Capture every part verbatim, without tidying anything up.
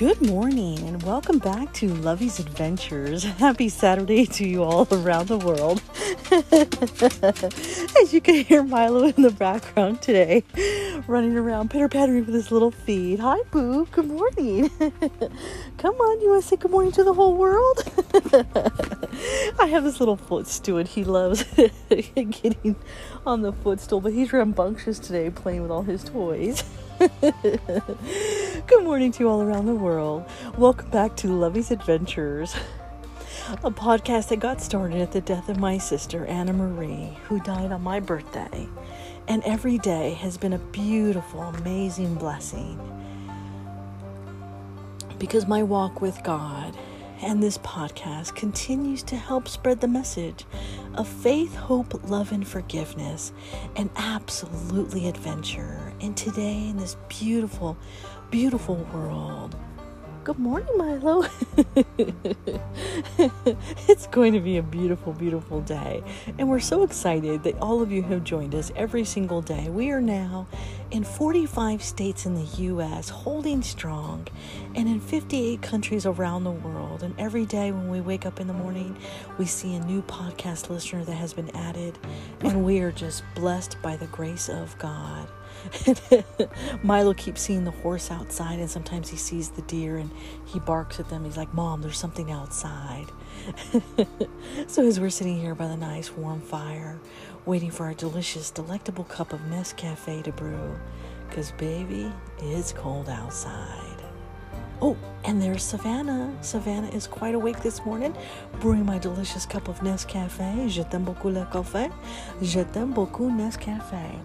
Good morning and welcome back to Lovey's Adventures. Happy Saturday to you all around the world. As you can hear Milo in the background today, running around pitter-pattering with his little feet. Hi, Boo. Good morning. Come on, you want to say good morning to the whole world? I have this little footstool and he loves getting on the footstool, but he's rambunctious today playing with all his toys. Good morning to you all around the world. Welcome back to Lovey's Adventures, a podcast that got started at the death of my sister, Anna Marie, who died on my birthday. And every day has been a beautiful, amazing blessing. Because my walk with God and this podcast continues to help spread the message of faith, hope, love, and forgiveness, and absolutely adventure. And today in this beautiful, beautiful world. Good morning, Milo. It's going to be a beautiful, beautiful day. And we're so excited that all of you have joined us every single day. We are now in forty-five states in the U S, holding strong, and in fifty-eight countries around the world. And every day when we wake up in the morning, we see a new podcast listener that has been added. And we are just blessed by the grace of God. Milo keeps seeing the horse outside, and sometimes he sees the deer and he barks at them. He's like, Mom, there's something outside. So as we're sitting here by the nice warm fire, waiting for our delicious, delectable cup of Nescafé to brew, because baby, it's cold outside. Oh, and there's Savannah. Savannah is quite awake this morning, brewing my delicious cup of Nescafé. Je t'aime beaucoup le café. Je t'aime beaucoup Nescafé.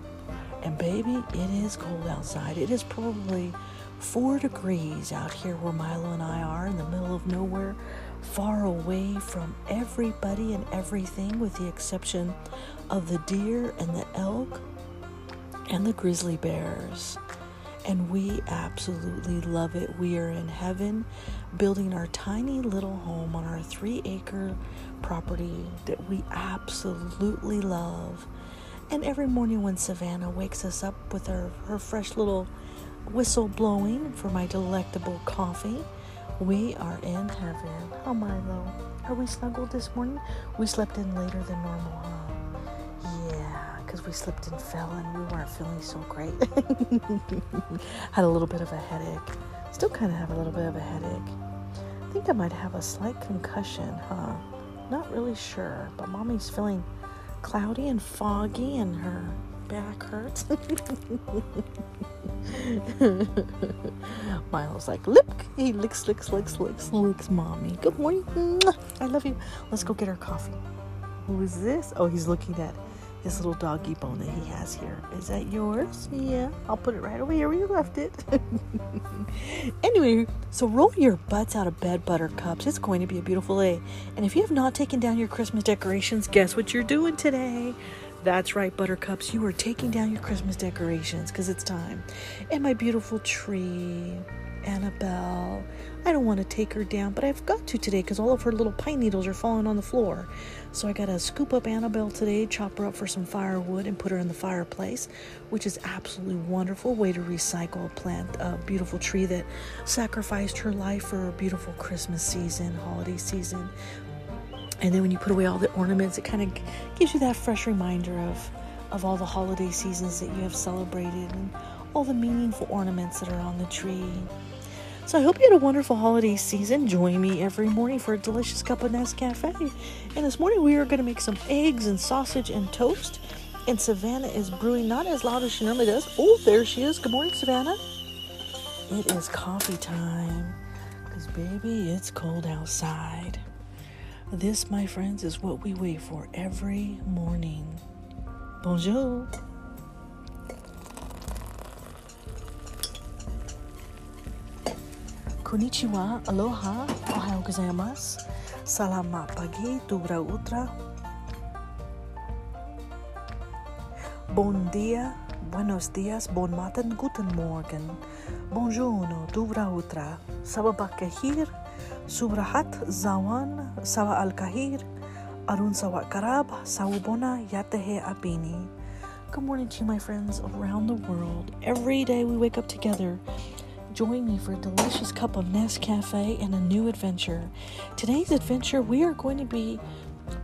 And baby, it is cold outside. It is probably four degrees out here where Milo and I are, in the middle of nowhere, far away from everybody and everything, with the exception of the deer and the elk and the grizzly bears. And we absolutely love it. We are in heaven, building our tiny little home on our three acre property that we absolutely love. And every morning when Savannah wakes us up with her, her fresh little whistle blowing for my delectable coffee, we are in heaven. Oh, Milo, are we snuggled this morning? We slept in later than normal, huh? Yeah, because we slipped and fell and we weren't feeling so great. Had a little bit of a headache. Still kind of have a little bit of a headache. I think I might have a slight concussion, huh? Not really sure, but Mommy's feeling cloudy and foggy and her back hurts. Milo's like, lick. He licks, licks, licks, licks, licks, Mommy. Good morning. I love you. Let's go get our coffee. Who is this? Oh, he's looking at his little doggy bone that he has here. Is that yours? Yeah. I'll put it right over here where you left it. Anyway, so roll your butts out of bed, buttercups. It's going to be a beautiful day. And if you have not taken down your Christmas decorations, guess what you're doing today? That's right, buttercups. You are taking down your Christmas decorations because it's time. And my beautiful tree, Annabelle, I don't want to take her down, but I've got to today because all of her little pine needles are falling on the floor. So I got to scoop up Annabelle today, chop her up for some firewood and put her in the fireplace, which is absolutely wonderful way to recycle a plant, a beautiful tree that sacrificed her life for a beautiful Christmas season, holiday season. And then when you put away all the ornaments, it kind of gives you that fresh reminder of, of all the holiday seasons that you have celebrated and all the meaningful ornaments that are on the tree. So I hope you had a wonderful holiday season. Join me every morning for a delicious cup of Nescafe. And this morning we are going to make some eggs and sausage and toast. And Savannah is brewing, not as loud as she normally does. Oh, there she is. Good morning, Savannah. It is coffee time. Because, baby, it's cold outside. This, my friends, is what we wait for every morning. Bonjour. Konnichiwa, aloha, ohayou gozaimasu, selamat pagi, dobra utra, bon dia, buenos dias, bon matin, guten morgen, bonjourno, dobra utra, sabah kahir, subrahat, zawan, sawa al kahir, arun sawa karab, sawubona, yatehe apini. Good morning to you, my friends around the world. Every day we wake up together, Join me for a delicious cup of Nescafé and a new adventure. Today's adventure, we are going to be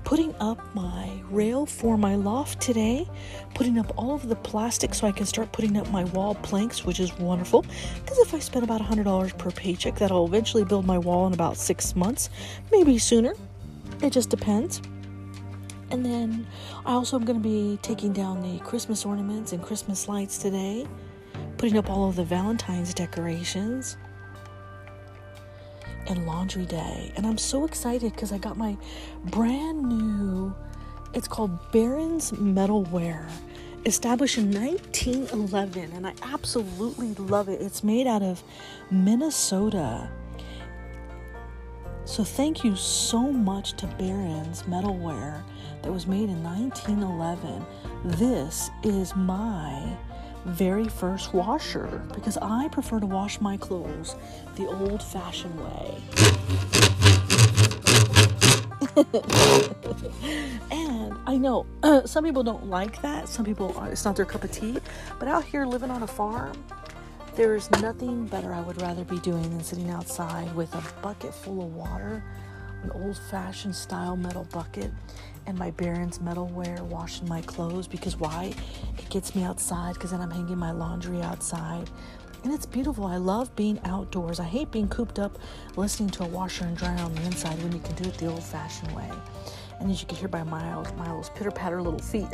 putting up my rail for my loft today, putting up all of the plastic so I can start putting up my wall planks, which is wonderful because if I spend about one hundred dollars per paycheck, that'll eventually build my wall in about six months, maybe sooner. It just depends. And then I also am going to be taking down the Christmas ornaments and Christmas lights today, putting up all of the Valentine's decorations and laundry day. And I'm so excited because I got my brand new, it's called Barron's Metalware, established in nineteen eleven, and I absolutely love it. It's made out of Minnesota. So thank you so much to Barron's Metalware that was made in nineteen eleven. This is my very first washer because I prefer to wash my clothes the old-fashioned way. And I know uh, some people don't like that. Some people, it's not their cup of tea. But out here living on a farm, there's nothing better I would rather be doing than sitting outside with a bucket full of water, an old-fashioned style metal bucket, and my Barron's Metalware washing my clothes. Because why? It gets me outside, because then I'm hanging my laundry outside. And it's beautiful. I love being outdoors. I hate being cooped up listening to a washer and dryer on the inside when you can do it the old-fashioned way. And as you can hear by Miles, Miles' pitter-patter little feet,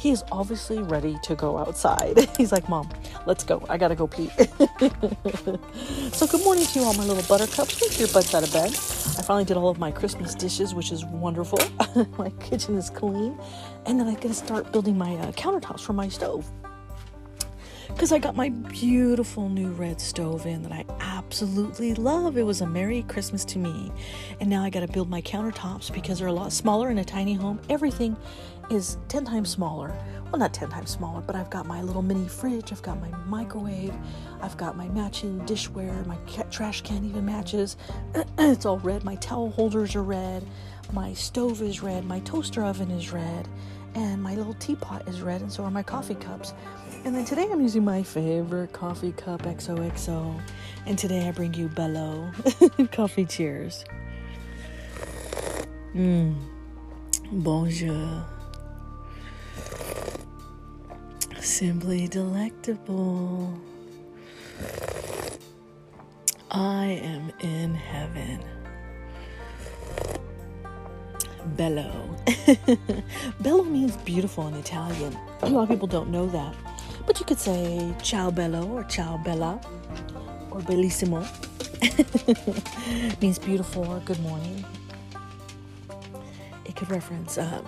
he is obviously ready to go outside. He's like, Mom, let's go. I gotta go pee. So good morning to you all, my little buttercups. Make your butts out of bed. I finally did all of my Christmas dishes, which is wonderful. My kitchen is clean. And then I'm gonna start building my uh, countertops for my stove, because I got my beautiful new red stove in that I absolutely love. It was a Merry Christmas to me. And now I got to build my countertops because they're a lot smaller in a tiny home. Everything is ten times smaller. Well, not ten times smaller, but I've got my little mini fridge. I've got my microwave. I've got my matching dishware. My trash can even matches. It's all red. My towel holders are red. My stove is red. My toaster oven is red. And my little teapot is red, and so are my coffee cups. And then today I'm using my favorite coffee cup, X O X O. And today I bring you Bello coffee cheers. Mm. Bonjour. Simply delectable. I am in heaven. Bello. Bello means beautiful in Italian. A lot of people don't know that. But you could say ciao bello or ciao bella or bellissimo. It means beautiful or good morning. It could reference um,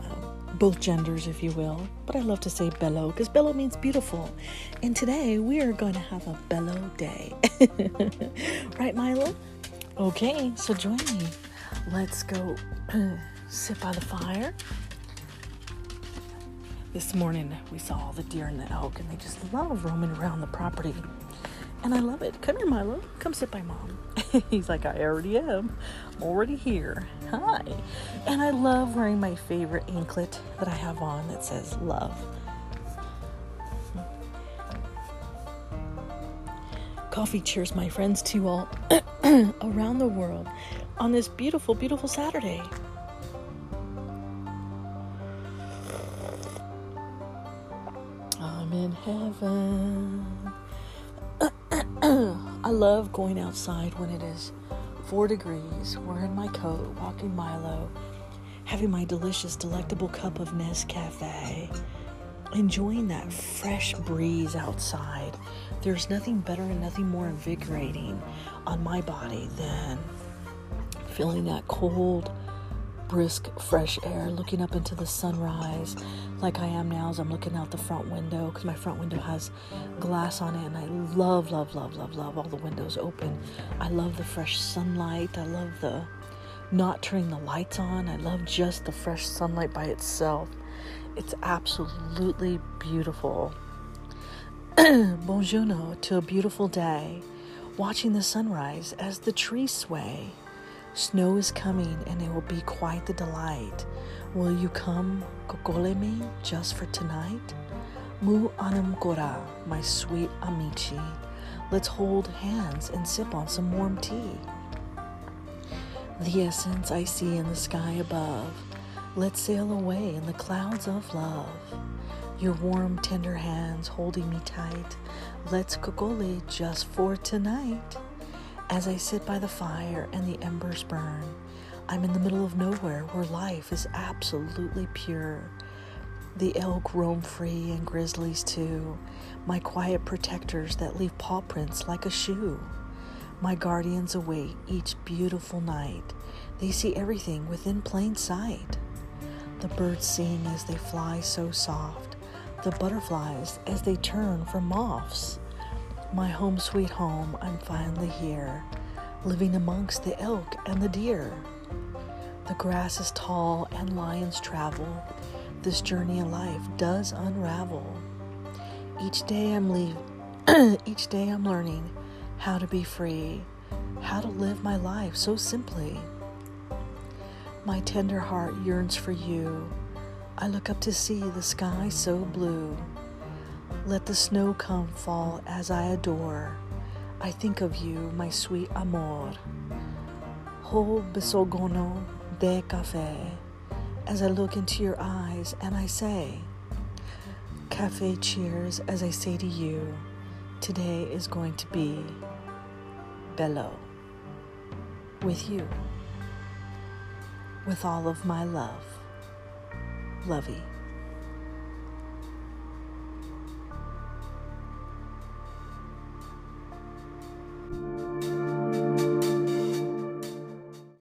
uh, both genders, if you will. But I love to say bello because bello means beautiful. And today we are going to have a bello day. Right, Milo? Okay, so join me. Let's go sit by the fire. This morning we saw all the deer and the elk, and they just love roaming around the property. And I love it. Come here, Milo. Come sit by Mom. He's like, I already am. I'm already here. Hi. And I love wearing my favorite anklet that I have on that says love. Coffee cheers, my friends, to you all around the world on this beautiful, beautiful Saturday. I'm in heaven. I love going outside when it is four degrees, wearing my coat, walking Milo, having my delicious, delectable cup of Nescafe, enjoying that fresh breeze outside. There's nothing better and nothing more invigorating on my body than feeling that cold, brisk, fresh air, looking up into the sunrise like I am now as I'm looking out the front window, because my front window has glass on it, and I love, love, love, love, love all the windows open. I love the fresh sunlight. I love the not turning the lights on. I love just the fresh sunlight by itself. It's absolutely beautiful. Bonjour to a beautiful day, watching the sunrise as the trees sway. Snow is coming, and it will be quite the delight. Will you come, Kokolemi, just for tonight? Mu anam kora, my sweet amici. Let's hold hands and sip on some warm tea. The essence I see in the sky above, let's sail away in the clouds of love. Your warm, tender hands holding me tight, let's kokole just for tonight. As I sit by the fire and the embers burn, I'm in the middle of nowhere where life is absolutely pure. The elk roam free and grizzlies too, my quiet protectors that leave paw prints like a shoe. My guardians await each beautiful night, they see everything within plain sight. The birds sing as they fly so soft, the butterflies as they turn from moths. My home sweet home, I'm finally here, living amongst the elk and the deer. The grass is tall and lions travel, this journey of life does unravel. Each day I'm leaving, each day I'm learning how to be free, how to live my life so simply. My tender heart yearns for you. I look up to see the sky so blue. Let the snow come fall as I adore. I think of you, my sweet amor. Ho besogono de café. As I look into your eyes and I say, café cheers as I say to you, today is going to be bello with you, with all of my love. Lovey.